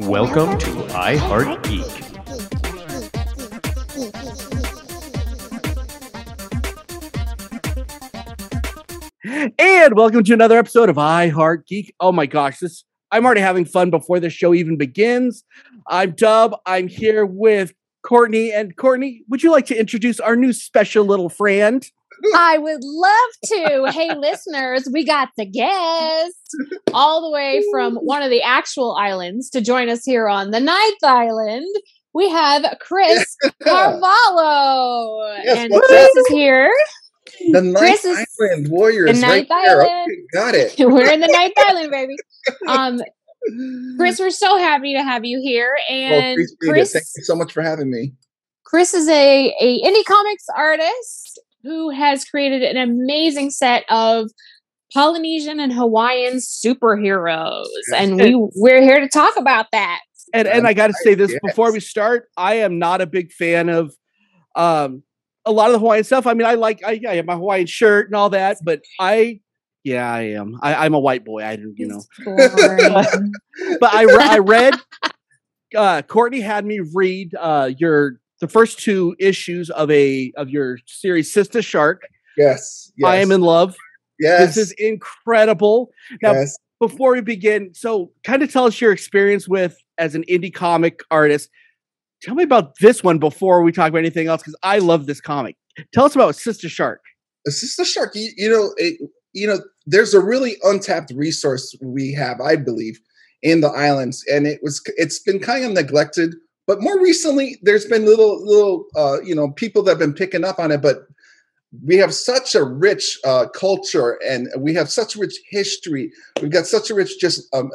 Welcome to iHeartGeek. And welcome to another episode of iHeartGeek. Oh my gosh, I'm already having fun before the show even begins. I'm Dub. I'm here with Courtney. And Courtney, would you like to introduce our new special little friend? I would love to. Hey, listeners, we got the guest all the way from one of the actual islands to join us here on the Ninth Island. We have Chris Carvalho. Yes, and Chris is here. The Ninth Island Warriors. The Ninth Island. Okay, got it. We're in the Ninth Island, baby. Chris, we're so happy to have you here. And well, Chris, thank you so much for having me. Chris is a indie comics artist who has created an amazing set of Polynesian and Hawaiian superheroes. And we're here to talk about that. And I got to say this before we start. I am not a big fan of a lot of the Hawaiian stuff. I mean, I have my Hawaiian shirt and all that, but I am. I'm a white boy. I don't, you know. But I read, Courtney had me read the first two issues of your series, Sister Shark. Yes. I am in love. Yes. This is incredible. Now, before we begin, so kind of tell us your experience as an indie comic artist. Tell me about this one before we talk about anything else, because I love this comic. Tell us about Sister Shark. Sister Shark, there's a really untapped resource we have, I believe, in the islands, and it's been kind of neglected. But more recently, there's been little people that have been picking up on it. But we have such a rich culture, and we have such rich history. We've got such a rich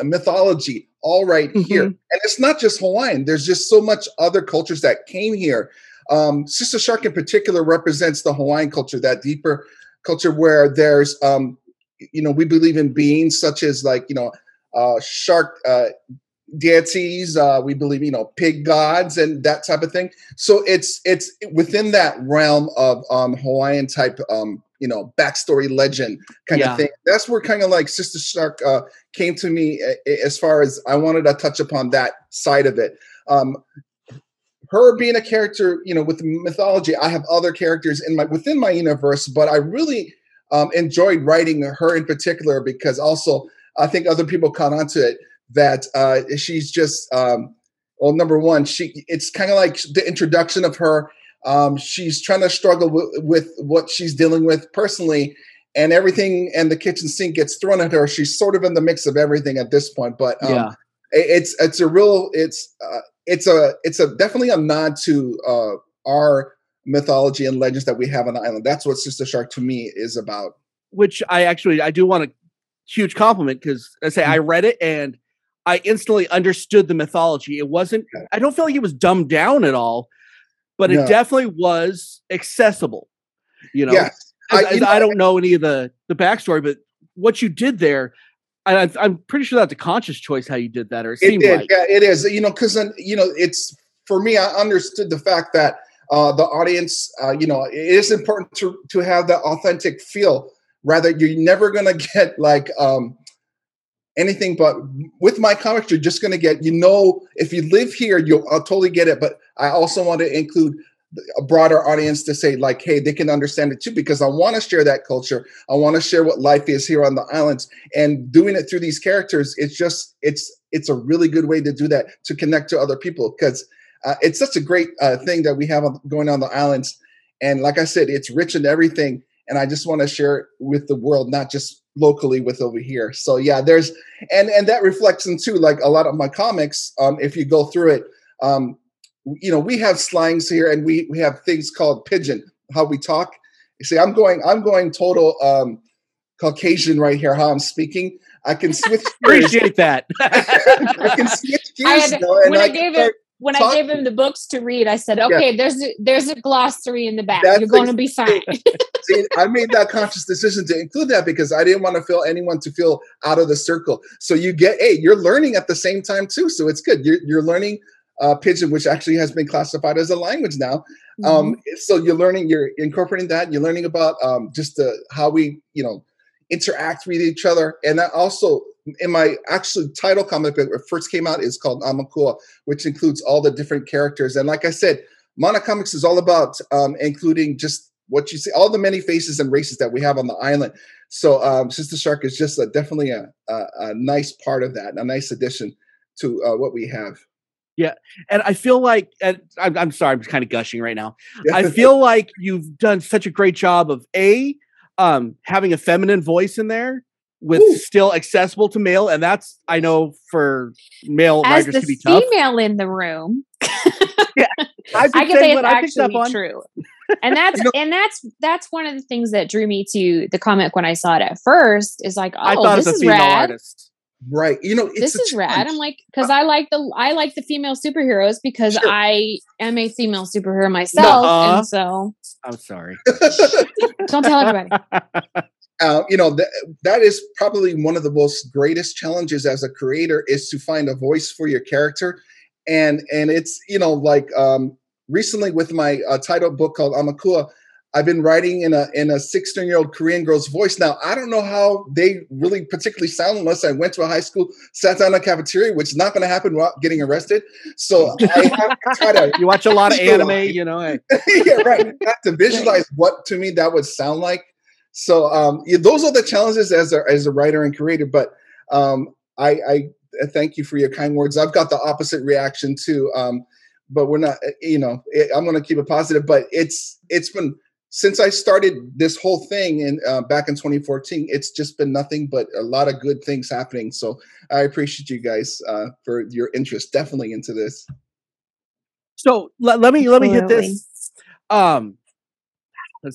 mythology all right here. And it's not just Hawaiian. There's just so much other cultures that came here. Sister Shark in particular represents the Hawaiian culture, that deeper culture where there's, we believe in beings such as shark deities, we believe, pig gods and that type of thing. So it's within that realm of Hawaiian type, backstory legend kind of thing. That's where kind of like Sister Shark came to me as far as I wanted to touch upon that side of it. Her being a character, with mythology, I have other characters within my universe, but I really enjoyed writing her in particular because also I think other people caught onto it. That she's just number one, it's kind of like the introduction of her. She's trying to struggle with what she's dealing with personally, and everything, and the kitchen sink gets thrown at her. She's sort of in the mix of everything at this point, but it's definitely a nod to our mythology and legends that we have on the island. That's what Sister Shark to me is about. Which I do want a huge compliment because I read it and I instantly understood the mythology. It wasn't, I don't feel like it was dumbed down at all, but it definitely was accessible. I don't know any of the backstory, but what you did there, I'm pretty sure that's a conscious choice how you did that, or it seemed like. Yeah, it is, because, it's, for me, I understood the fact that the audience, it is important to have that authentic feel. Rather, you're never going to get like, anything, but with my comics, you're just going to get, if you live here, I'll totally get it. But I also want to include a broader audience to say like, hey, they can understand it too, because I want to share that culture. I want to share what life is here on the islands, and doing it through these characters. It's just, it's a really good way to do that, to connect to other people. Cause it's such a great thing that we have going on the islands. And like I said, it's rich in everything. And I just want to share it with the world, not just locally with over here. So there's and that reflects into like a lot of my comics. If you go through it, we have slangs here, and we have things called Pidgin, how we talk. You see, I'm going total Caucasian right here, how I'm speaking. I can switch gears. Appreciate that. I can switch gears. When I gave him the books to read, I said, okay, there's a glossary in the back. You're going to be fine. See, I made that conscious decision to include that because I didn't want to feel anyone to feel out of the circle. So you're learning at the same time too. So it's good. You're learning Pidgin, which actually has been classified as a language now. So you're incorporating that. You're learning about just how we interact with each other. And that also in my actual title comic book, when it first came out, is called Aumakua, which includes all the different characters. And like I said, Mana Comics is all about including just what you see, all the many faces and races that we have on the island. So Sister Shark is just definitely a nice part of that, a nice addition to what we have. Yeah. And I feel like, and I'm sorry, I'm just kind of gushing right now. I feel like you've done such a great job of having a feminine voice in there with still accessible to male. And that's, I know for male writers to be tough. As the female in the room. Yeah, I can say it's actually true. And that's, that's one of the things that drew me to the comic when I saw it at first is like, oh, this is rad. I thought it was a female artist. Right. You know, this is rad. I'm like, because I like the female superheroes because I am a female superhero myself. And so I'm sorry. Don't tell everybody. You know, that is probably one of the most greatest challenges as a creator is to find a voice for your character. And it's, you know, like recently with my title book called Aumakua, I've been writing in a 16-year-old Korean girl's voice. Now, I don't know how they really particularly sound unless I went to a high school, sat down in a cafeteria, which is not going to happen without getting arrested. So I have to try to... You watch a lot of anime, you know. Yeah, right. I have to visualize what, to me, that would sound like. So yeah, those are the challenges as a writer and creator. But I thank you for your kind words. I've got the opposite reaction, too. But we're not, you know, I'm going to keep it positive. But it's been... Since I started this whole thing back in 2014, it's just been nothing but a lot of good things happening. So I appreciate you guys for your interest, definitely into this. So let me hit this. Let's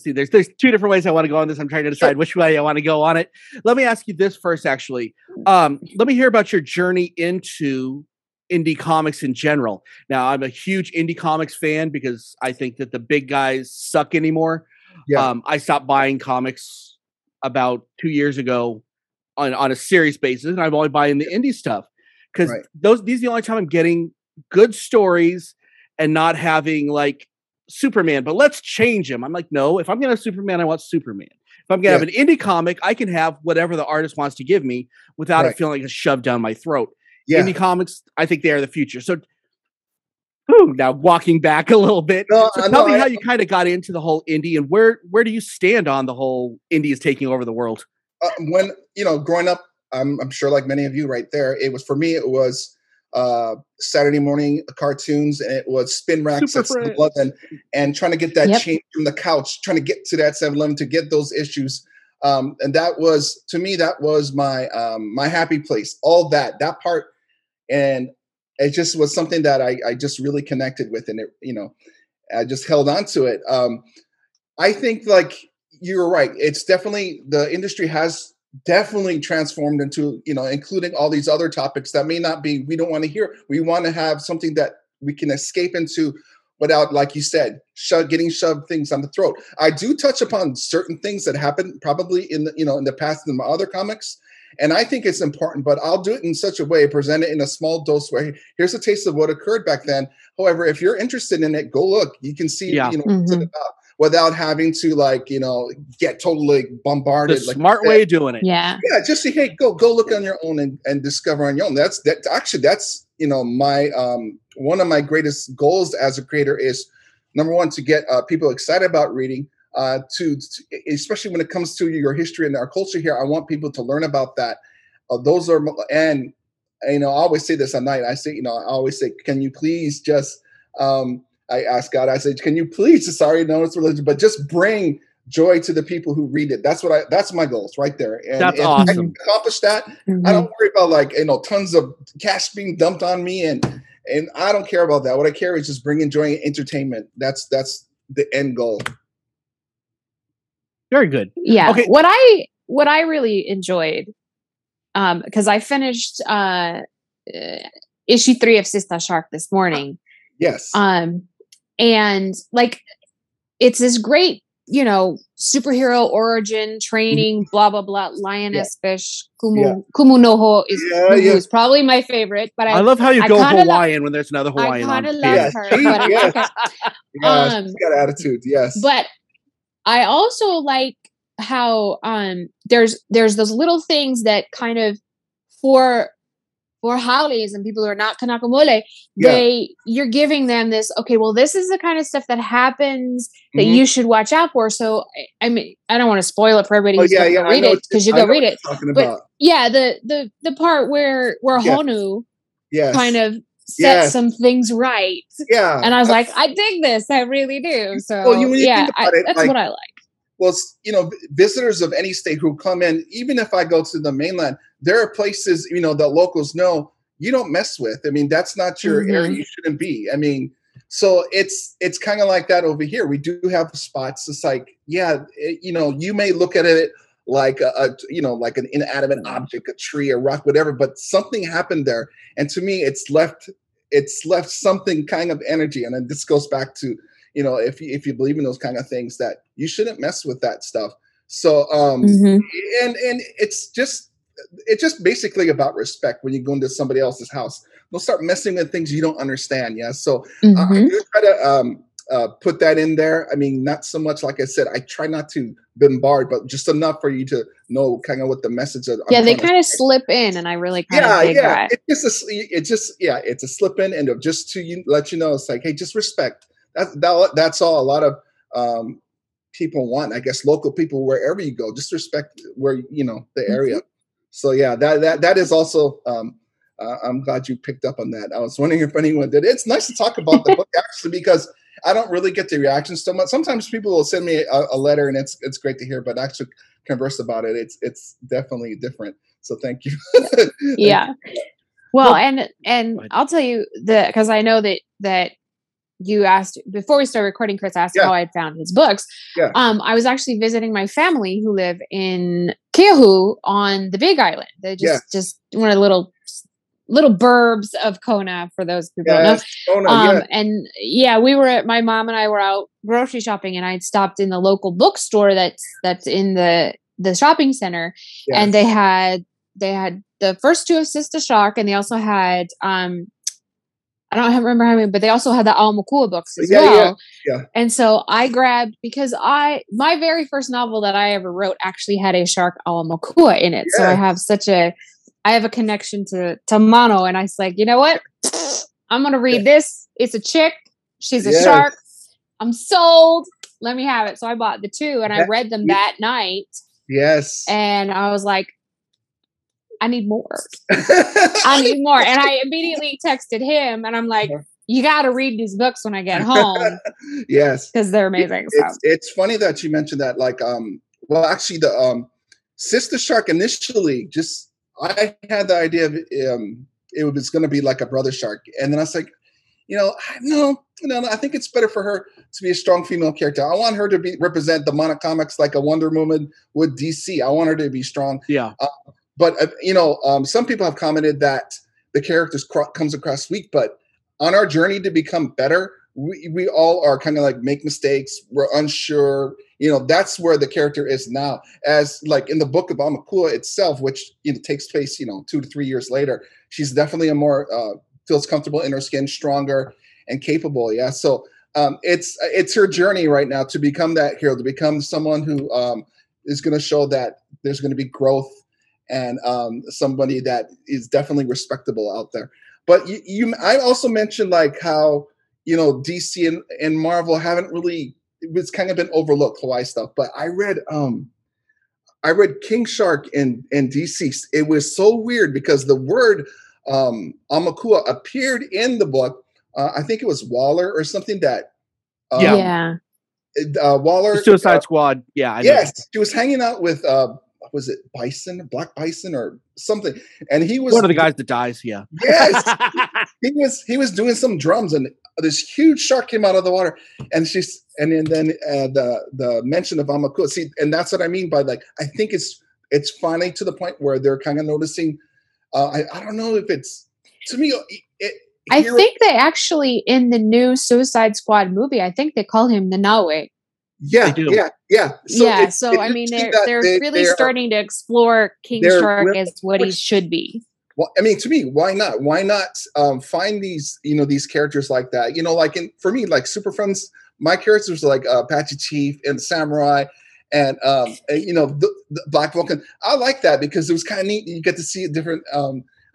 see. There's two different ways I want to go on this. I'm trying to decide which way I want to go on it. Let me ask you this first, actually. Let me hear about your journey into indie comics in general. Now, I'm a huge indie comics fan because I think that the big guys suck anymore. Yeah. I stopped buying comics about 2 years ago on a serious basis, and I'm only buying the indie stuff because these are the only time I'm getting good stories and not having like Superman, but let's change him. I'm like, no, if I'm going to have Superman, I want Superman. If I'm going to have an indie comic, I can have whatever the artist wants to give me without it feeling like shoved down my throat. Yeah. Indie comics, I think they are the future. So, now walking back a little bit, tell me how you kind of got into the whole indie and where do you stand on the whole indie is taking over the world? When, you know, growing up, I'm sure like many of you right there, it was Saturday morning cartoons, and it was spin racks at 7-Eleven and trying to get that change from the couch, trying to get to that 7-Eleven to get those issues. And that was, to me, that was my happy place, all that part. And it just was something that I just really connected with. And it, you know, I just held on to it. I think like you were right. It's definitely, the industry has definitely transformed into, you know, including all these other topics that may not be, we don't want to hear. We want to have something that we can escape into without, like you said, shoved things on the throat. I do touch upon certain things that happened probably in the past in my other comics. And I think it's important, but I'll do it in such a way, present it in a small dose where here's a taste of what occurred back then. However, if you're interested in it, go look. You can see, what's it about without having to like, you know, get totally bombarded. The smart way of doing it. Yeah. Yeah. Just say, hey, go look on your own and discover on your own. That's my, one of my greatest goals as a creator is, number one, to get people excited about reading, especially when it comes to your history and our culture here. I want people to learn about that. And you know, I always say this at night. I always say, can you please just, I ask God, I say, can you please, sorry, no, it's religion, but just bring joy to the people who read it. That's my goals right there. And that's awesome. I can accomplish that. Mm-hmm. I don't worry about like, you know, tons of cash being dumped on me and I don't care about that. What I care is just bringing joy and entertainment. That's the end goal. Very good. Yeah. Okay. What I really enjoyed, because I finished issue 3 of Sister Shark this morning. Yes. And like, it's this great, you know, superhero origin training, blah, blah, blah, lioness fish. Kumu Noho is probably my favorite. But I love how you go Hawaiian when there's another Hawaiian. I kind of love her. But it's okay. She's got attitude, yes. But I also like how there's those little things that kind of for holidays and people who are not Kanaka Maoli, you're giving them this, okay, well, this is the kind of stuff that happens that you should watch out for. So, I mean, I don't want to spoil it for everybody who's going to read it, because you go read it. But yeah, the part where Honu kind of set some things right. Yeah. And I was like, I dig this. I really do. So, well, that's what I like. Well, you know, visitors of any state who come in, even if I go to the mainland, there are places, you know, that locals know you don't mess with. I mean, that's not your area. You shouldn't be. I mean, so it's kind of like that over here. We do have spots. It's like, you know, you may look at it like like an inanimate object, a tree, a rock, whatever, but something happened there. And to me, it's left something kind of energy. And then this goes back to, you know, if you believe in those kind of things, that you shouldn't mess with that stuff. So, and it's just basically about respect when you go into somebody else's house. Don't start messing with things you don't understand. Yeah. So I do try to put that in there. I mean, not so much, like I said, I try not to bombard, but just enough for you to know kind of what the message is. Yeah, they kind of slip in, and I really kind of dig that. It's a slip in, and just to let you know, it's like, hey, just respect. That's all a lot of people want, I guess, local people, wherever you go, just respect where, you know, the area. So yeah, that is also, I'm glad you picked up on that. I was wondering if anyone did. It's nice to talk about the book actually, because I don't really get the reactions so much. Sometimes people will send me a letter and it's great to hear, but actually converse about it. It's definitely different. So thank you. Yeah. Well, and I'll tell you because I know that you asked before we started recording, Chris asked how I had found his books. Yeah. I was actually visiting my family who live in Tehu on the Big Island. They just one of the little burbs of Kona, for those who don't know. Kona, and we were my mom and I were out grocery shopping, and I had stopped in the local bookstore that's in the shopping center, and they had the first two of Sister Shark, and they also had I don't remember how many, but they also had the Aumakua books as well. Yeah. And so I grabbed, because my very first novel that I ever wrote actually had a shark Aumakua in it. Yeah. So I have a connection to Mano, and I was like, you know what? I'm going to read this. It's a chick. She's a shark. I'm sold. Let me have it. So I bought the two, and I read them that night. Yes. And I was like, I need more. And I immediately texted him, and I'm like, you got to read these books when I get home. Yes. Because they're amazing. It's funny that you mentioned that. Like, well, actually the Sister Shark initially, just, I had the idea of it was going to be like a brother shark. And then I was like, you know, no, I think it's better for her to be a strong female character. I want her to represent the Mana Comics like a Wonder Woman with DC. I want her to be strong. Yeah. But some people have commented that the characters comes across weak, but on our journey to become better, we all are kind of like make mistakes. We're unsure. You know, that's where the character is now. As like in the book of Aumakua itself, which takes place, 2 to 3 years later, she's definitely a more feels comfortable in her skin, stronger and capable. Yeah. So it's her journey right now to become that hero, to become someone who is going to show that there's going to be growth. And somebody that is definitely respectable out there. But I also mentioned like how, DC and Marvel haven't really, it's kind of been overlooked, Hawaii stuff. But I read King Shark in DC. It was so weird because the word Aumakua appeared in the book. I think it was Waller or something that. Waller. The Suicide Squad. Yeah. She was hanging out with. Was it Black Bison or something? And he was one of the guys that dies. Yeah. Yes. He was doing some drums, and this huge shark came out of the water, and then the mention of Aumakua. See, and that's what I mean by like, I think it's finally to the point where they're kind of noticing, I don't know if it's, to me, I think they actually, in the new Suicide Squad movie, I think they call him the Nahue. Yeah. They're starting to explore King Shark as what he should be. Well, I mean, to me, why not? Why not find these, these characters like that? Like for me, like Super Friends, my characters were like Apache Chief and Samurai And, you know, the Black Vulcan, I like that because it was kind of neat. You get to see different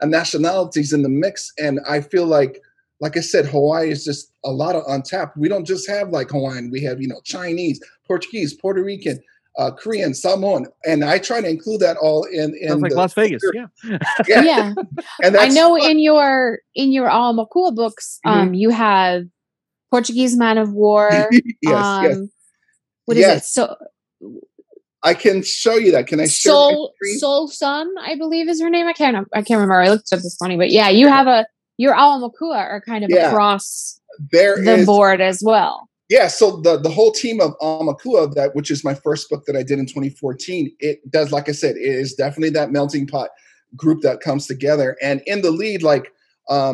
nationalities in the mix. And I feel like I said, Hawaii is just a lot of untapped. We don't just have like Hawaiian. We have, you know, Chinese, Portuguese, Puerto Rican, Korean, Samoan. And I try to include that all in sounds like Las Vegas. Yeah. Yeah. Yeah. And that's I know fun. in your Aumakua books, you have Portuguese Man of War. Yes. What is it? So I can show you that. Can I show Soul Sun, I believe is her name. I can't remember. I looked it up this morning, but yeah, you have your Aumakua are kind of across the board as well. Yeah, so the whole team of Aumakua, that which is my first book that I did in 2014, it does, like I said, it is definitely that melting pot group that comes together. And in the lead, like a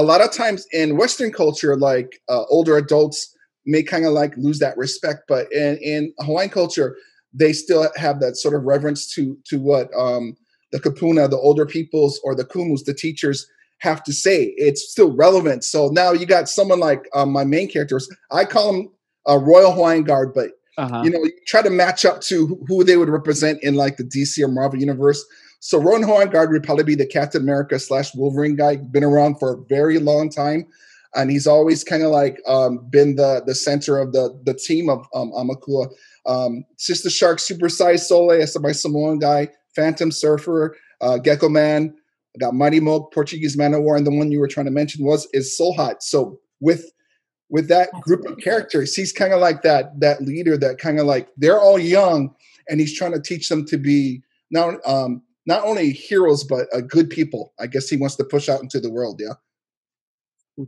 lot of times in Western culture, like older adults may kind of like lose that respect. But in Hawaiian culture, they still have that sort of reverence to what the Kupuna, the older peoples, or the Kumus, the teachers, have to say. It's still relevant. So now you got someone like my main characters, I call them a Royal Hawaiian Guard, but you know, you try to match up to who they would represent in like the DC or Marvel universe. So Royal Hawaiian Guard would probably be the Captain America / Wolverine guy, been around for a very long time, and he's always kind of like been the center of the team of Aumakua. Sister Shark, Super Size Sole, my Samoan guy, Phantom Surfer, Gecko Man. I got Mighty Moke, Portuguese Man of War, and the one you were trying to mention is Solhat. So with that group of characters, he's kind of like that leader that kind of like they're all young, and he's trying to teach them to be not only heroes but good people. I guess he wants to push out into the world. Yeah,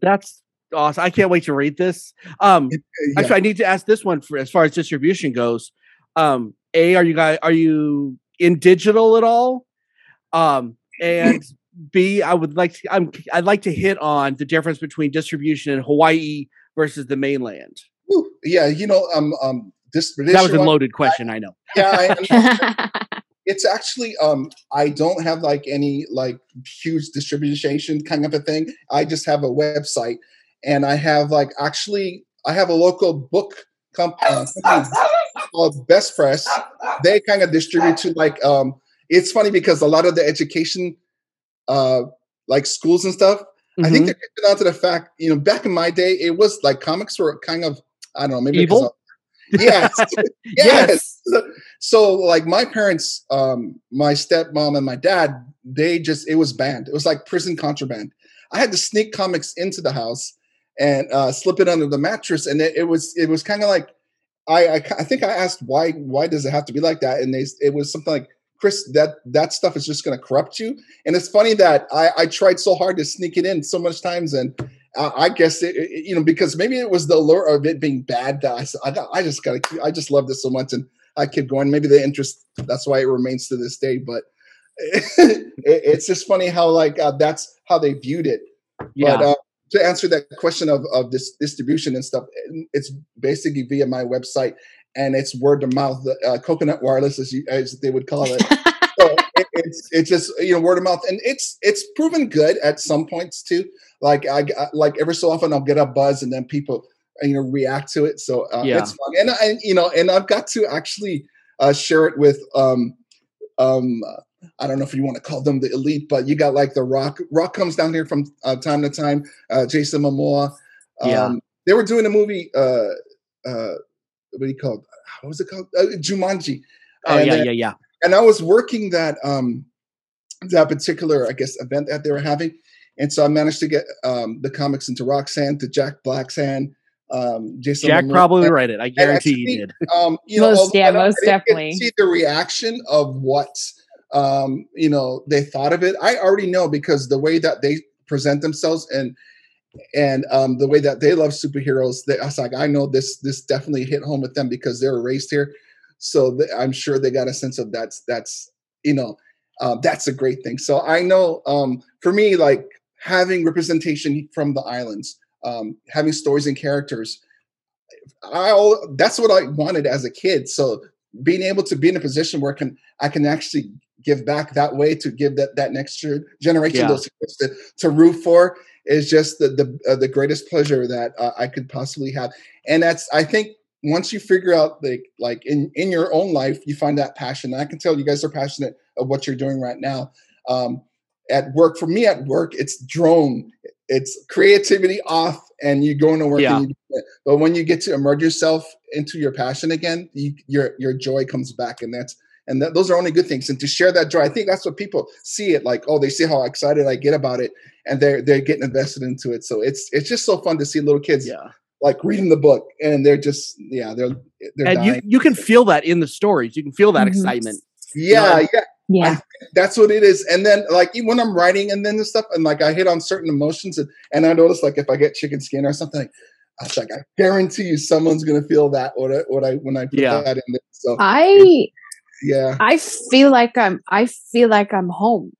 that's awesome. I can't wait to read this. Actually, I need to ask this one for as far as distribution goes. Are you in digital at all? And B, I'd like to hit on the difference between distribution in Hawaii versus the mainland. Yeah, you know, that was a loaded question. I know. Yeah, it's actually I don't have like any like huge distribution kind of a thing. I just have a website, and I have I have a local book company called Best Press. They kind of distribute to like. It's funny because a lot of the education, like schools and stuff, I think they're getting onto the fact, you know, back in my day, it was like comics were kind of, I don't know, maybe evil. Yes. So like my parents, my stepmom and my dad, it was banned. It was like prison contraband. I had to sneak comics into the house and slip it under the mattress. And it was kind of like, I think I asked why does it have to be like that? And it was something like, Chris, that stuff is just going to corrupt you. And it's funny that I tried so hard to sneak it in so much times. And I guess it, you know, because maybe it was the allure of it being bad that I said, I just love this so much. And I kept going, maybe the interest, that's why it remains to this day. But it's just funny how like, that's how they viewed it. Yeah. But to answer that question of this distribution and stuff, it's basically via my website. And it's word to mouth, coconut wireless, as they would call it. So it's just, you know, word of mouth, and it's proven good at some points too. Like I every so often I'll get a buzz, and then people, you know, react to it. So it's fun, and you know, and I've got to actually share it with I don't know if you want to call them the elite, but you got like the Rock. Rock comes down here from time to time. Jason Momoa. They were doing a movie. What was it called? Jumanji. And I was working that particular, I guess, event that they were having, and so I managed to get the comics into Roxanne, to Jack Black's hand. Jack probably read it. I guarantee he did. Most definitely. See the reaction of what you know they thought of it. I already know because the way that they present themselves and the way that they love superheroes, I was like, I know this definitely hit home with them because they were raised here. So I'm sure they got a sense of that's you know, that's a great thing. So I know for me, like having representation from the islands, having stories and characters, that's what I wanted as a kid. So being able to be in a position where I can actually give back that way to give that next generation those to root for. Is just the greatest pleasure that I could possibly have, and that's I think once you figure out like in your own life, you find that passion. And I can tell you guys are passionate of what you're doing right now. At work, for me at work, it's drone. It's creativity off and you go into work. Yeah. And you do it. But when you get to immerse yourself into your passion again, your joy comes back. And those are only good things. And to share that joy, I think that's what people see it like, oh, they see how excited I get about it. And they're getting invested into it. So it's just so fun to see little kids. Yeah. Like reading the book, and they're just they're and dying. You can feel that in the stories. You can feel that excitement. Yeah, you know? Yeah. That's what it is. And then like when I'm writing and then this stuff, and like I hit on certain emotions, and I notice like if I get chicken skin or something, I was like, I guarantee you someone's gonna feel that when I put that in there. So I feel like I'm home.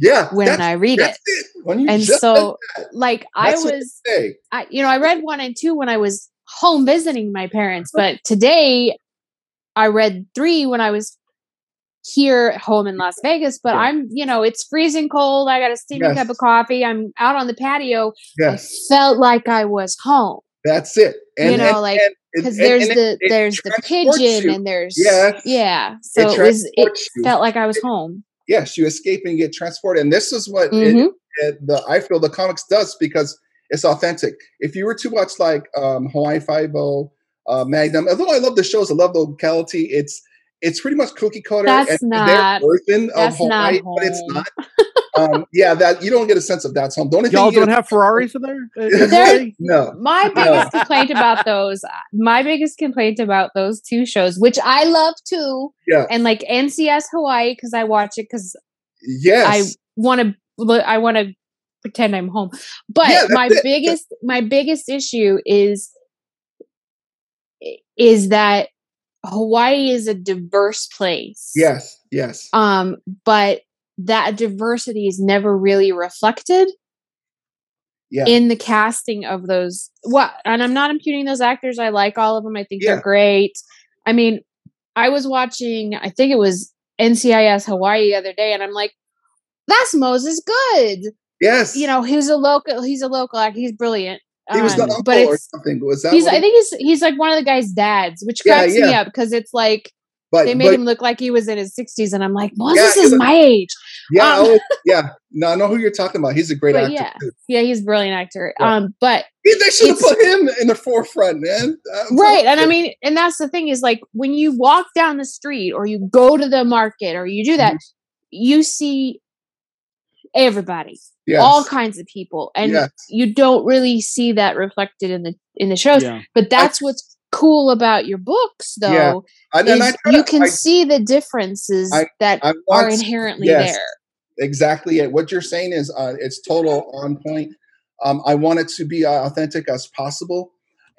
Yeah, when I read it. And so like I read 1 and 2 when I was home visiting my parents, but today I read 3 when I was here at home in Las Vegas, but I'm, it's freezing cold. I got a steaming cup of coffee. I'm out on the patio. Yes. I felt like I was home. That's it. And, because there's the pigeon you. And there's, So it felt like I was home. Yes, you escape and get transported. And this is what I feel the comics does, because it's authentic. If you were to watch like Hawaii Five-0, Magnum, although I love the shows, I love the locality, it's pretty much cookie cutter. That's not their version of Hawaii, but it's not. That you don't get a sense of that's home. The only Y'all thing don't have Ferraris in there? No. My biggest complaint about those 2 shows, which I love too, and like NCS Hawaii, because I watch it because I want to pretend I'm home. But my biggest issue is that Hawaii is a diverse place. Yes. Yes. But that diversity is never really reflected in the casting of those. And I'm not imputing those actors. I like all of them. I think they're great. I mean, I was watching, I think it was NCIS Hawaii the other day, and I'm like, that's Moses Good. Yes. He's a local actor. He's brilliant. He was the uncle or something. Was that I think he's like one of the guy's dads, which cracks me up, because it's like, They made him look like he was in his 60s, and I'm like, Moses is my age. Yeah, No, I know who you're talking about. He's a great actor. Yeah, too. Yeah, he's a brilliant actor. Yeah. But they should have put him in the forefront, man. Right, and I mean, and that's the thing is like when you walk down the street or you go to the market or you do that, you see everybody, all kinds of people, and you don't really see that reflected in the shows. Yeah. But that's what's cool about your books, though, you can see the differences that are inherently there. Exactly. What you're saying is it's total on point. I want it to be authentic as possible.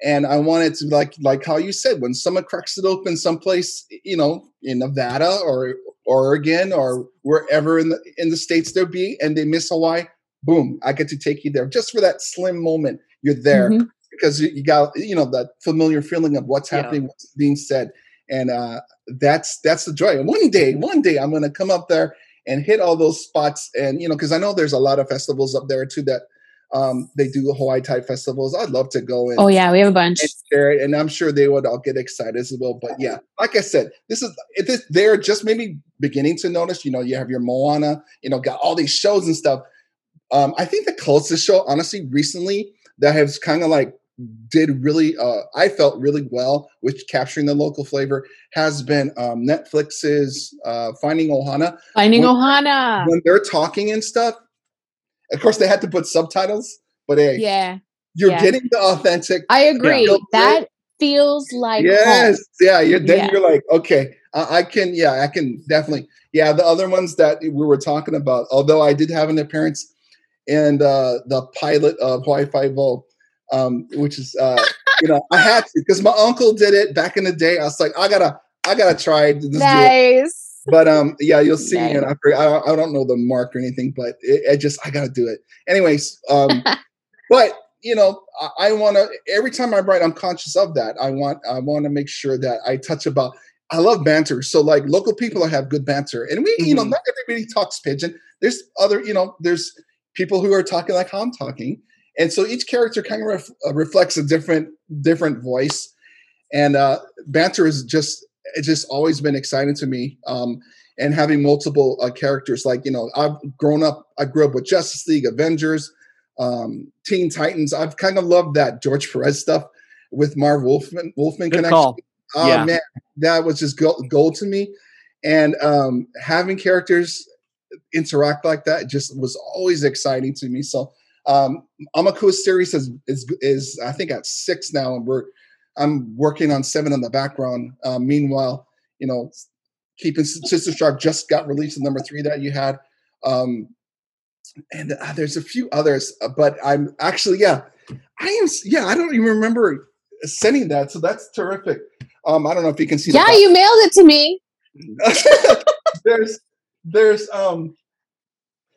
And I want it to like how you said, when someone cracks it open someplace, in Nevada or Oregon or wherever in the States they'll be, and they miss Hawaii, boom, I get to take you there. Just for that slim moment, you're there. Mm-hmm. Because you got, that familiar feeling of what's happening, what's being said. And that's the joy. And one day I'm going to come up there and hit all those spots. And, because I know there's a lot of festivals up there too that they do the Hawaii type festivals. I'd love to go. We have a bunch. And share it, and I'm sure they would all get excited as well. But like I said, they're just maybe beginning to notice, you have your Moana, got all these shows and stuff. I think the closest show, honestly, recently that has kind of like, did really I felt really well with capturing the local flavor has been Netflix's Finding Ohana. When they're talking and stuff, of course they had to put subtitles, but hey, you're getting the authentic. I agree. That feels like home. You're like, okay, I can definitely. Yeah, the other ones that we were talking about, although I did have an appearance in the pilot of Hawaii Five-0. Which is, I had to, because my uncle did it back in the day. I was like, I gotta try this. Nice. But, you'll see. Nice. And I don't know the mark or anything, but I gotta do it anyways. But I want to, every time I write, I'm conscious of that. I want to make sure that I touch about, I love banter. So like local people have good banter, and we, not everybody talks Pidgin. There's other, there's people who are talking like how I'm talking. And so each character kind of reflects a different voice. And banter is just, it's just always been exciting to me. And having multiple characters, like, you know, I grew up with Justice League, Avengers, Teen Titans. I've kind of loved that George Perez stuff with Marv Wolfman connection. Call. Oh yeah. Man, that was just gold to me. And having characters interact like that just was always exciting to me. So Aumakua series is I think at 6 now, and I'm working on 7 in the background. Meanwhile, you know, keeping Sister Shark just got released in number 3 that you had. And there's a few others, but I'm actually, I don't even remember sending that. So that's terrific. I don't know if you can see. Yeah, you mailed it to me. there's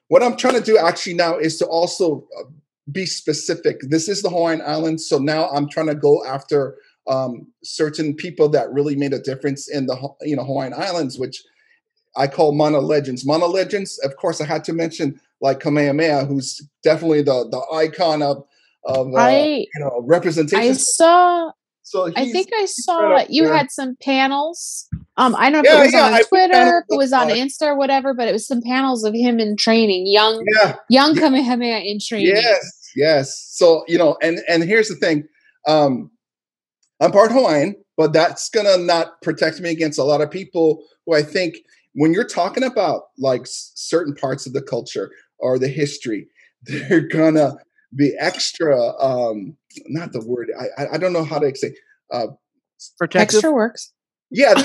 what I'm trying to do actually now is to also be specific. This is the Hawaiian Islands, so now I'm trying to go after certain people that really made a difference in the Hawaiian Islands, which I call Mana legends. Mana legends, of course, I had to mention like Kamehameha, who's definitely the icon of representation. I think I saw you had some panels. I don't know if it was on Twitter, if it was on Insta or whatever, but it was some panels of him in training, young Kamehameha in training. Yes. So, you know, and here's the thing. I'm part Hawaiian, but that's going to not protect me against a lot of people who I think when you're talking about like certain parts of the culture or the history, they're going to be extra, not the word, I don't know how to say. Protective? Extra works. Yeah,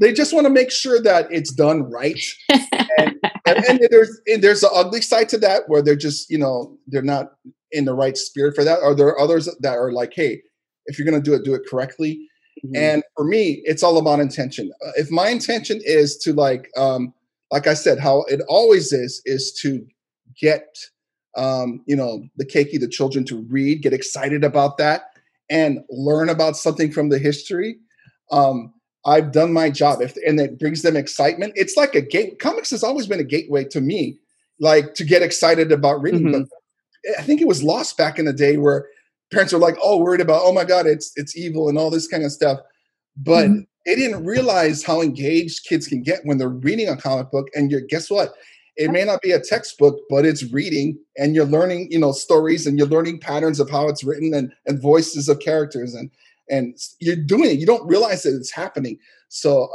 they just want to make sure that it's done right. and there's an ugly side to that where they're just, you know, they're not in the right spirit for that. Or there are others that are like, hey, if you're going to do it correctly. Mm-hmm. And for me, it's all about intention. If my intention is to like I said, how it always is to get, the keiki, the children to read, get excited about that and learn about something from the history. I've done my job, and it brings them excitement. It's like a gate. Comics has always been a gateway to me, like to get excited about reading. Mm-hmm. But I think it was lost back in the day where parents were like, worried about, oh my God, it's evil and all this kind of stuff. But mm-hmm. They didn't realize how engaged kids can get when they're reading a comic book. And guess what? It may not be a textbook, but it's reading, and you're learning, stories, and you're learning patterns of how it's written and voices of characters and you're doing it. You don't realize that it's happening. So,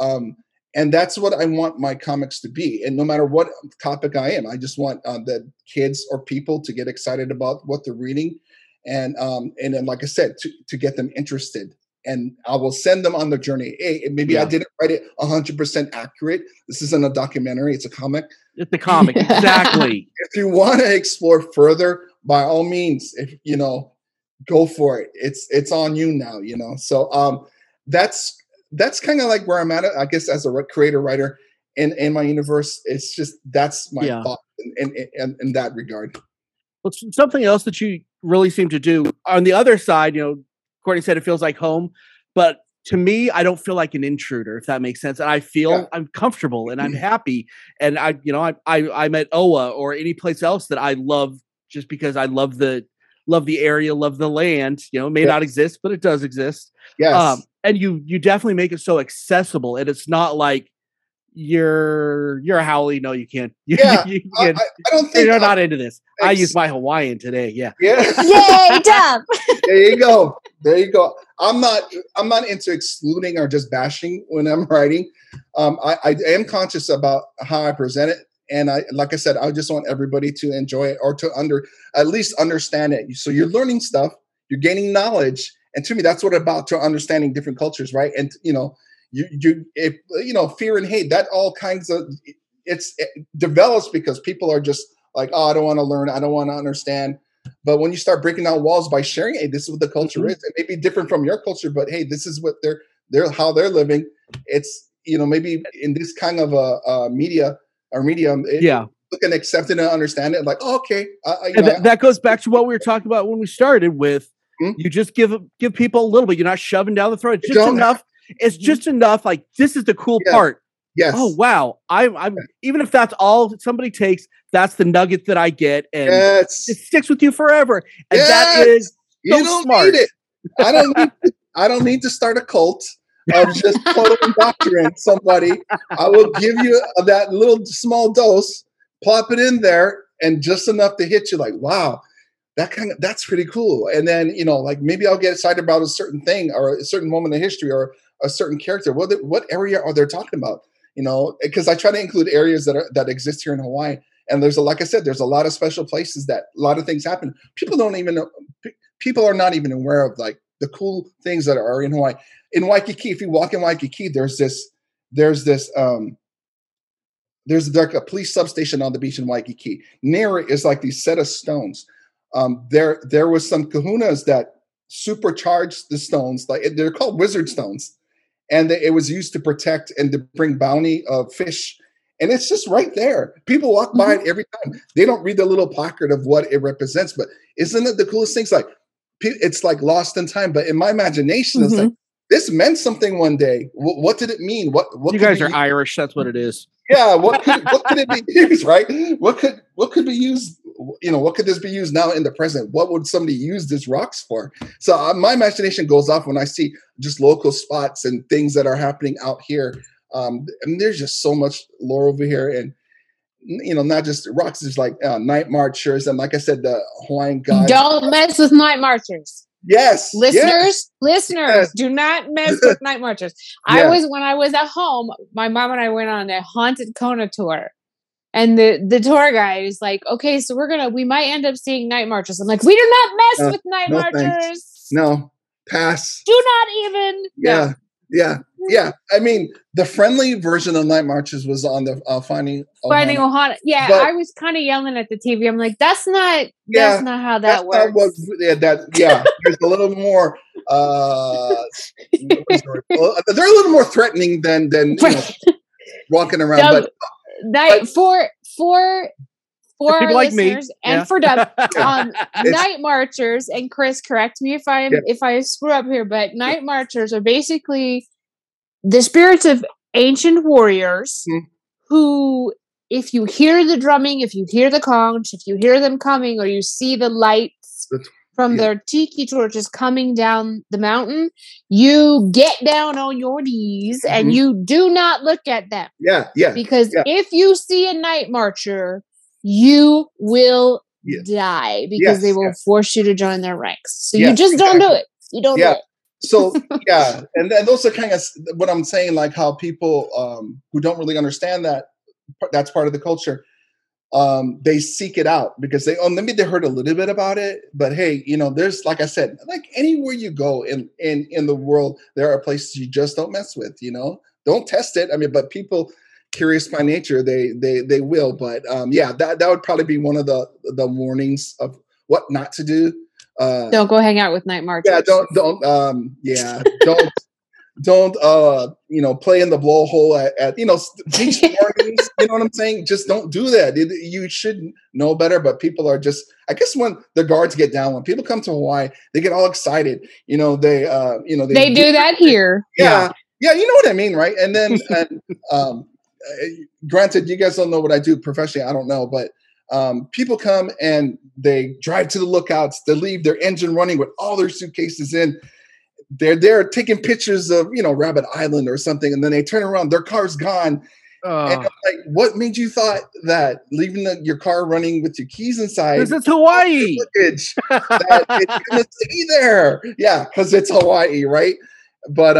and that's what I want my comics to be. And no matter what topic I am, I just want the kids or people to get excited about what they're reading. And then, like I said, to get them interested. And I will send them on their journey. Hey, maybe I didn't write it 100% accurate. This isn't a documentary. It's a comic. It's a comic. Exactly. If you want to explore further, by all means, if go for it. It's on you now, So that's kind of like where I'm at, I guess, as a creator writer in my universe. It's just that's my thought in that regard. Well, something else that you really seem to do on the other side, Courtney said it feels like home, but to me, I don't feel like an intruder, if that makes sense. And I feel I'm comfortable and I'm happy. And I'm at Oa or any place else that I love just because I love the area, love the land. It may not exist, but it does exist. Yes. And you definitely make it so accessible, and it's not like you're a Howley. No, you can't. You can't. I don't think you're not into this. I use my Hawaiian today. Yeah. Yay, Dub. There you go. I'm not into excluding or just bashing when I'm writing. I am conscious about how I present it. And like I said, I just want everybody to enjoy it or to at least understand it. So you're learning stuff, you're gaining knowledge. And to me, that's what it's about, to understanding different cultures, right? And, if fear and hate, that all kinds of, it develops because people are just like, I don't want to learn. I don't want to understand. But when you start breaking down walls by sharing, hey, this is what the culture mm-hmm. is. It may be different from your culture, but hey, this is what how they're living. It's, maybe in this kind of a media, or medium, look and accept it and understand it. Like, okay. That goes back to what we were talking about when we started with, mm-hmm. you just give people a little bit. You're not shoving down the throat. It's just enough. It's just enough. Like, this is the cool part. Yes. Oh, wow. I'm even if that's all somebody takes, that's the nugget that I get. And it sticks with you forever. And that is so smart. I don't need it. I don't need to start a cult of just total indoctrinate somebody. I will give you that little small dose, plop it in there, and just enough to hit you like, wow, that's pretty cool. And then, you know, like maybe I'll get excited about a certain thing or a certain moment in history or a certain character. What area are they talking about? You know, because I try to include areas that exist here in Hawaii. And there's a lot of special places that a lot of things happen. People are not even aware of like the cool things that are in Hawaii. In Waikiki, if you walk in Waikiki, there's like a police substation on the beach in Waikiki. Near it is like these set of stones. There was some kahunas that supercharged the stones. Like they're called wizard stones. And it was used to protect and to bring bounty of fish. And it's just right there. People walk by it every time. They don't read the little pocket of what it represents. But isn't it the coolest thing? It's like lost in time. But in my imagination, it's like, this meant something one day. What did it mean? What you guys are Irish. That's what it is. Yeah. What could it be used, right? What could be used? You know, what could this be used now in the present? What would somebody use these rocks for? So my imagination goes off when I see just local spots and things that are happening out here. And there's just so much lore over here, and you know, not just rocks. There's like Night Marchers, and like I said, the Hawaiian gods. Don't mess with Night Marchers. Yes, listeners, do not mess with Night Marchers. Yeah. When I was at home, my mom and I went on a haunted Kona tour, and the tour guide is like, "Okay, so we might end up seeing Night Marchers." I'm like, "We do not mess with Night Marchers. Thanks. No, pass. Do not even." Yeah. No. Yeah. Yeah. I mean, the friendly version of Night Marches was on the Finding Ohana. Yeah. But I was kind of yelling at the TV. I'm like, that's not how that works. There's a little more, they're a little more threatening than you know, walking around. For our like listeners for Dub, Night Marchers, and Chris, correct me if I screw up here, but Night Marchers are basically the spirits of ancient warriors who, if you hear the drumming, if you hear the conch, if you hear them coming, or you see the lights from their tiki torches coming down the mountain, you get down on your knees and you do not look at them. Yeah, yeah. Because if you see a Night Marcher, you will die because they will force you to join their ranks. So you just don't do it. You don't do it. So, and then those are kind of what I'm saying, like how people who don't really understand that's part of the culture, they seek it out because maybe they heard a little bit about it, but hey, you know, there's, like I said, like anywhere you go in the world, there are places you just don't mess with, you know, don't test it. I mean, but people curious by nature, they will. But that would probably be one of the warnings of what not to do. Don't go hang out with Night Marchers. Yeah, don't play in the blowhole at you know, beach parties. You know what I'm saying? Just don't do that. You should know better, but people are just, I guess when the guards get down, when people come to Hawaii, they get all excited. You know, they do that here. Yeah. Yeah. You know what I mean? Right. And then, granted, you guys don't know what I do professionally. I don't know, but people come and they drive to the lookouts. They leave their engine running with all their suitcases in. They're there taking pictures of, you know, Rabbit Island or something, and then they turn around. Their car's gone. And I'm like, what made you thought that leaving your car running with your keys inside? Because it's Hawaii. That it's gonna stay there. Yeah, because it's Hawaii, right? But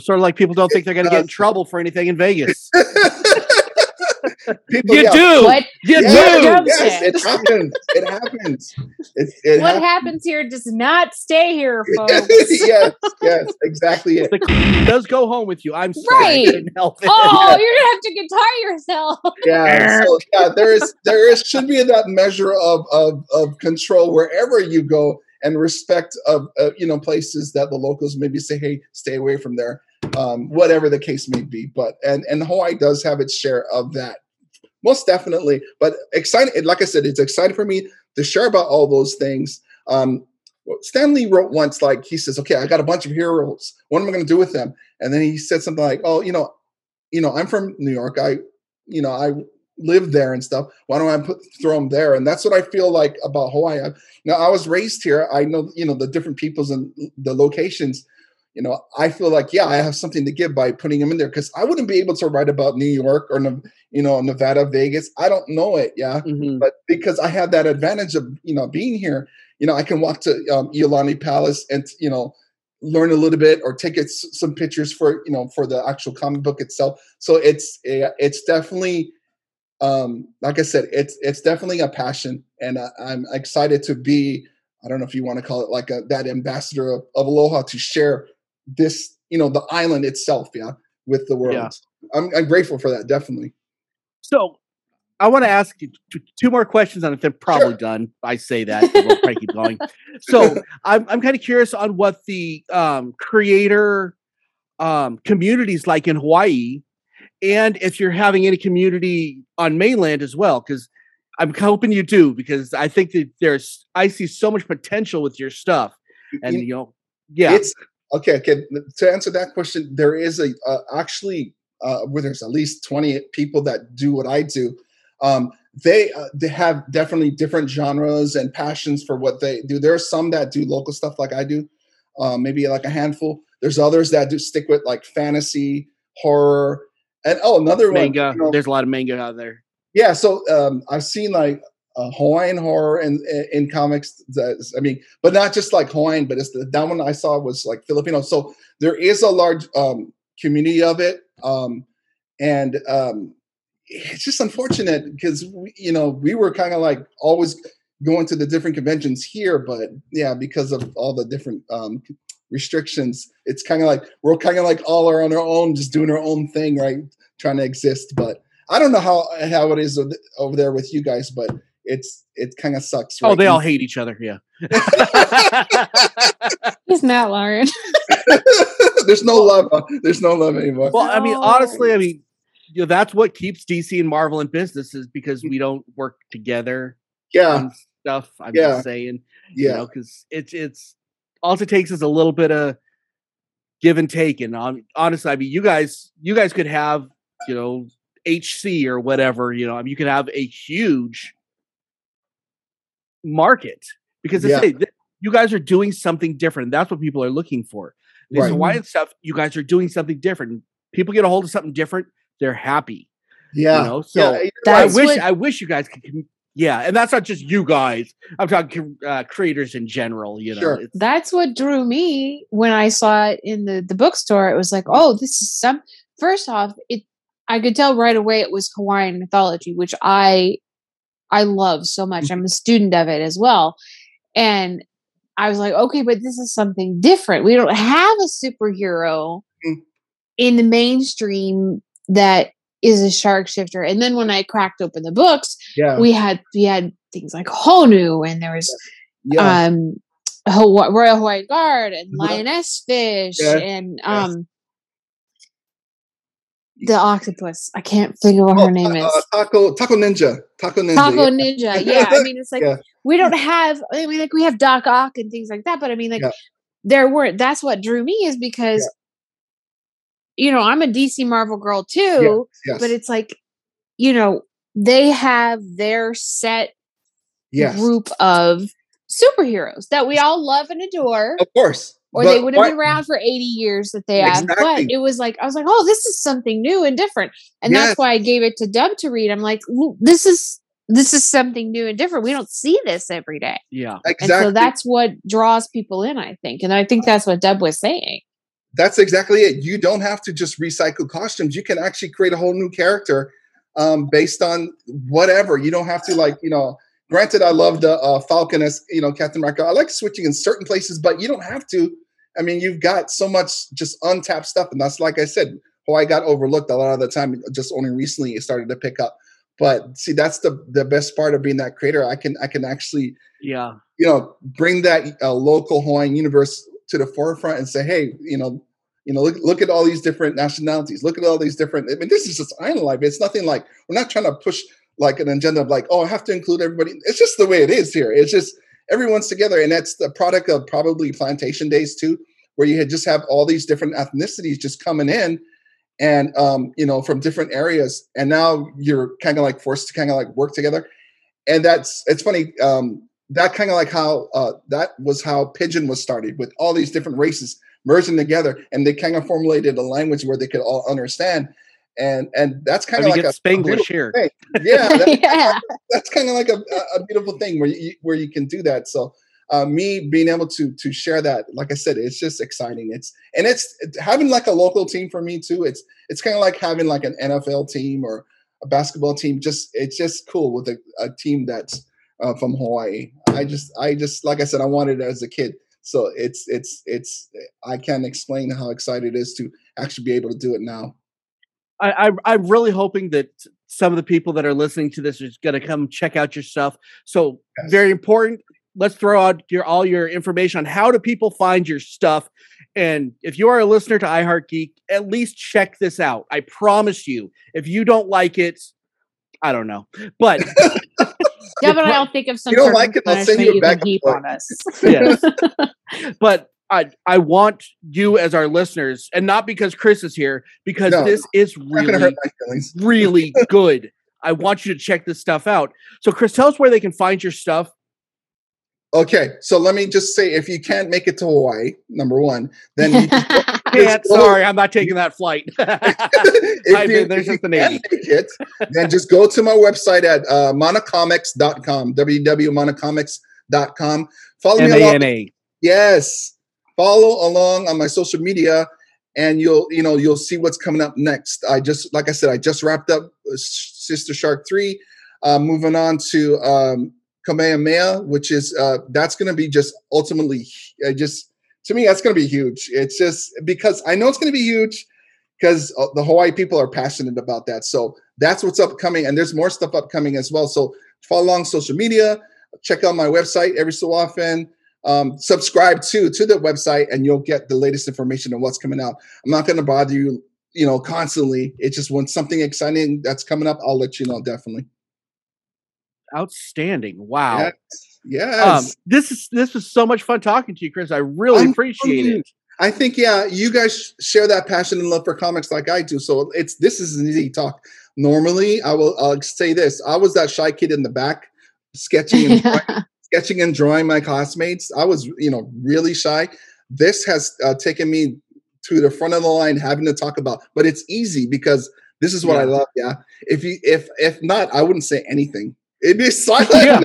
sort of like people don't think they're going to get in trouble for anything in Vegas. People, do. What? You do. Yes, it happens. It happens. What happens here does not stay here, folks. yes, exactly. It does go home with you. I'm sorry. Right. Oh, you're going to have to guitar yourself. Yeah. So, there should be that measure of control wherever you go. And respect of places that the locals maybe say, hey, stay away from there, whatever the case may be. But and Hawaii does have its share of that, most definitely. But excited, like I said, it's exciting for me to share about all those things. Stan Lee wrote once, like he says, okay, I got a bunch of heroes. What am I going to do with them? And then he said something like, oh, I'm from New York. I lived there and stuff. Why don't I throw them there? And that's what I feel like about Hawaii. Now, I was raised here. I know, you know, the different peoples and the locations. You know, I feel like, yeah, I have something to give by putting them in there, because I wouldn't be able to write about New York or, you know, Nevada, Vegas. I don't know it. Yeah. Mm-hmm. But because I have that advantage of, you know, being here, you know, I can walk to Iolani Palace and, you know, learn a little bit or take some pictures for, you know, for the actual comic book itself. So it's definitely, like I said, it's definitely a passion, and I'm excited to be, I don't know if you want to call it like that ambassador of Aloha, to share this, you know, the island itself, yeah, with the world. Yeah. I'm grateful for that, definitely. So I want to ask you two more questions, and I'm probably done. I say that, but we'll probably keep going. So I'm kind of curious on what the creator community is like in Hawaii, and if you're having any community on mainland as well, because I'm hoping you do, because I think that I see so much potential with your stuff. And, you know, yeah. Okay. To answer that question, there is where there's at least 20 people that do what I do. They have definitely different genres and passions for what they do. There are some that do local stuff like I do, maybe like a handful. There's others that do stick with like fantasy, horror, and another manga. You know, there's a lot of manga out there. Yeah, so I've seen like Hawaiian horror in comics. But not just like Hawaiian, but that one I saw was like Filipino. So there is a large community of it, and it's just unfortunate because we were kind of like always going to the different conventions here, but yeah, because of all the different restrictions, it's kind of like we're kind of like all are on our own, just doing our own thing, right? Trying to exist, but. I don't know how it is over there with you guys, but it kind of sucks. Right? Oh, they all hate each other. Yeah. He's not Lauren. There's no love. There's no love anymore. Well, I mean, honestly, you know, that's what keeps DC and Marvel in business, is because we don't work together. Yeah. And stuff. I'm just saying. Yeah. You know, because it's all it takes is a little bit of give and take, and honestly, you guys could have, you know, HC or whatever, you know, you can have a huge market because you guys are doing something different. That's what people are looking for. This Hawaiian stuff, you guys are doing something different. People get a hold of something different, they're happy. Yeah. You know? So I wish you guys could. Yeah. And that's not just you guys. I'm talking creators in general, you know. Sure. That's what drew me when I saw it in the bookstore. It was like, oh, this is first off, I could tell right away it was Hawaiian mythology, which I love so much. I'm a student of it as well. And I was like, okay, but this is something different. We don't have a superhero in the mainstream that is a shark shifter. And then when I cracked open the books, we had things like Honu, and there was Royal Hawaiian Guard and Lioness Fish and the octopus. I can't think of what her name is. Taco Ninja. Yeah. I mean, it's like we don't have. I mean, like we have Doc Ock and things like that, but I mean, like there weren't. That's what drew me, is because you know, I'm a DC Marvel girl too, but it's like, you know, they have their set group of superheroes that we all love and adore, of course. Or they would have been around for 80 years that they have. But it was like, I was like, oh, this is something new and different. And that's why I gave it to Dub to read. I'm like, this is something new and different. We don't see this every day. Yeah, exactly. And so that's what draws people in, I think. And I think that's what Dub was saying. That's exactly it. You don't have to just recycle costumes. You can actually create a whole new character based on whatever. You don't have to, like, you know. Granted, I love the Falcon as, you know, Captain America. I like switching in certain places, but you don't have to. I mean, you've got so much just untapped stuff. And that's, like I said, Hawaii got overlooked a lot of the time. Just only recently it started to pick up. But see, that's the best part of being that creator. I can actually, you know, bring that local Hawaiian universe to the forefront and say, hey, you know, look at all these different nationalities. Look at all these different. I mean, this is just island life. It's nothing like, we're not trying to push like an agenda of like, oh, I have to include everybody. It's just the way it is here. It's just everyone's together. And that's the product of probably plantation days too, where you had just have all these different ethnicities just coming in and from different areas, and now you're kind of like forced to kind of like work together. And it's funny. That kind of like how that was how Pidgin was started, with all these different races merging together, and they kind of formulated a language where they could all understand. And that's kind of like a Spanglish here. Yeah, that's kind of like a beautiful thing where you can do that. So me being able to share that, like I said, it's just exciting. It's having like a local team for me too. It's kind of like having like an NFL team or a basketball team. It's just cool with a team that's from Hawaii. I just like I said, I wanted it as a kid. So it's I can't explain how excited it is to actually be able to do it now. I'm really hoping that some of the people that are listening to this are going to come check out your stuff. So yes. Very important. Let's throw out all your information on how do people find your stuff. And if you are a listener to iHeartGeek, at least check this out. I promise you, if you don't like it, I don't know. But definitely I'll think of some. You don't like it, they'll send you back on us. Yes. But I want you as our listeners, and not because Chris is here, because this is really, really good. I want you to check this stuff out. So Chris, tell us where they can find your stuff. Okay. So let me just say, if you can't make it to Hawaii, number one, then you sorry, I'm not taking that flight. Then just go to my website at manacomics.com, www.manacomics.com. Follow me along. Yes. Follow along on my social media, and you'll see what's coming up next. I just wrapped up Sister Shark 3, moving on to Kamehameha, which is that's going to be just ultimately just to me that's going to be huge. It's just because I know it's going to be huge because the Hawaii people are passionate about that. So that's what's upcoming, and there's more stuff upcoming as well. So follow along social media, check out my website every so often. Subscribe to the website, and you'll get the latest information on what's coming out. I'm not going to bother you, constantly. It's just when something exciting that's coming up, I'll let you know. Definitely. Outstanding. Wow. Yes. This was so much fun talking to you, Chris. I really appreciate it. I think, you guys share that passion and love for comics like I do. So this is an easy talk. Normally I'll say this. I was that shy kid in the back sketching and sketching and drawing my classmates. I was, really shy. This has taken me to the front of the line, having to talk about. But it's easy because this is what I love. Yeah. If not, I wouldn't say anything. It'd be silent. Yeah.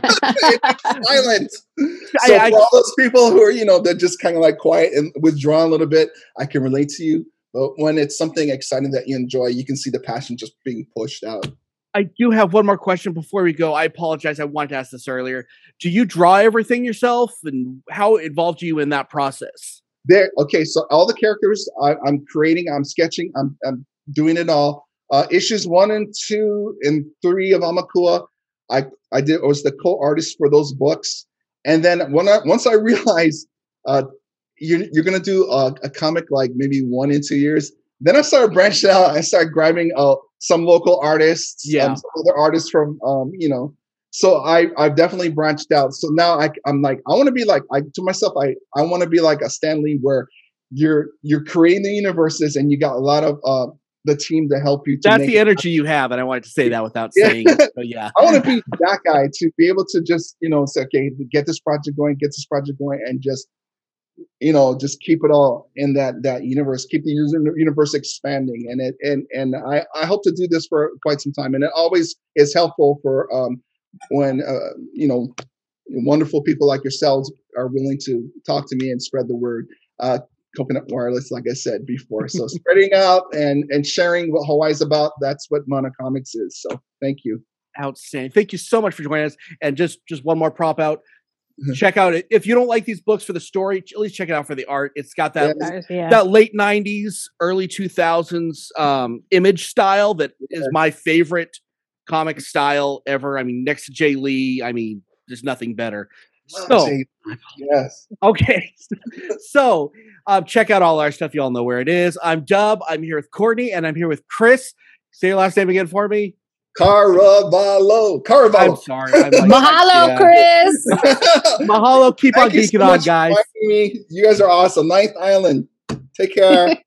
So for all those people who are, they're just kind of like quiet and withdrawn a little bit, I can relate to you. But when it's something exciting that you enjoy, you can see the passion just being pushed out. I do have one more question before we go. I apologize. I wanted to ask this earlier. Do you draw everything yourself, and how involved are you in that process? Okay. So all the characters I'm creating, I'm sketching, I'm doing it all. Issues 1, 2, and 3 of Aumakua, I was the co-artist for those books. And then once I realized you're going to do a comic like maybe 1 and 2 years, then I started branching out. I started grabbing some local artists, some other artists from, So I've definitely branched out. So now I'm like, I want to be like, I want to be like a Stan Lee, where you're creating the universes, and you got a lot of the team to help you. That's the energy you have, and I wanted to say that without saying it. But yeah, I want to be that guy to be able to just say, okay, get this project going, and just. Just keep it all in that universe, keep the universe expanding. And I hope to do this for quite some time. And it always is helpful for when, wonderful people like yourselves are willing to talk to me and spread the word. Coconut Wireless, like I said before. So spreading out and sharing what Hawaii's about, that's what Mana Comics is. So thank you. Outstanding. Thank you so much for joining us. And just one more prop out. Check out it. If you don't like these books for the story, at least check it out for the art. It's got that late 90s, early 2000s image style that is my favorite comic style ever. I mean, next to Jay Lee, there's nothing better. So, yes. Okay. So check out all our stuff. You all know where it is. I'm Dub. I'm here with Courtney, and I'm here with Chris. Say your last name again for me. Carvalho. I'm sorry. Mahalo, Chris. Mahalo. Keep on geeking on, guys. You guys are awesome. Ninth Island. Take care.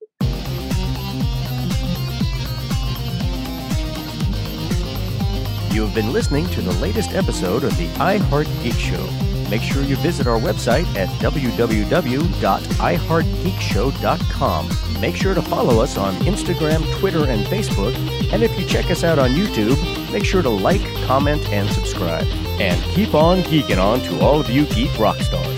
You have been listening to the latest episode of the iHeartGeek Show. Make sure you visit our website at www.iheartgeekshow.com. Make sure to follow us on Instagram, Twitter, and Facebook. And if you check us out on YouTube, make sure to like, comment, and subscribe. And keep on geeking on to all of you geek rock stars.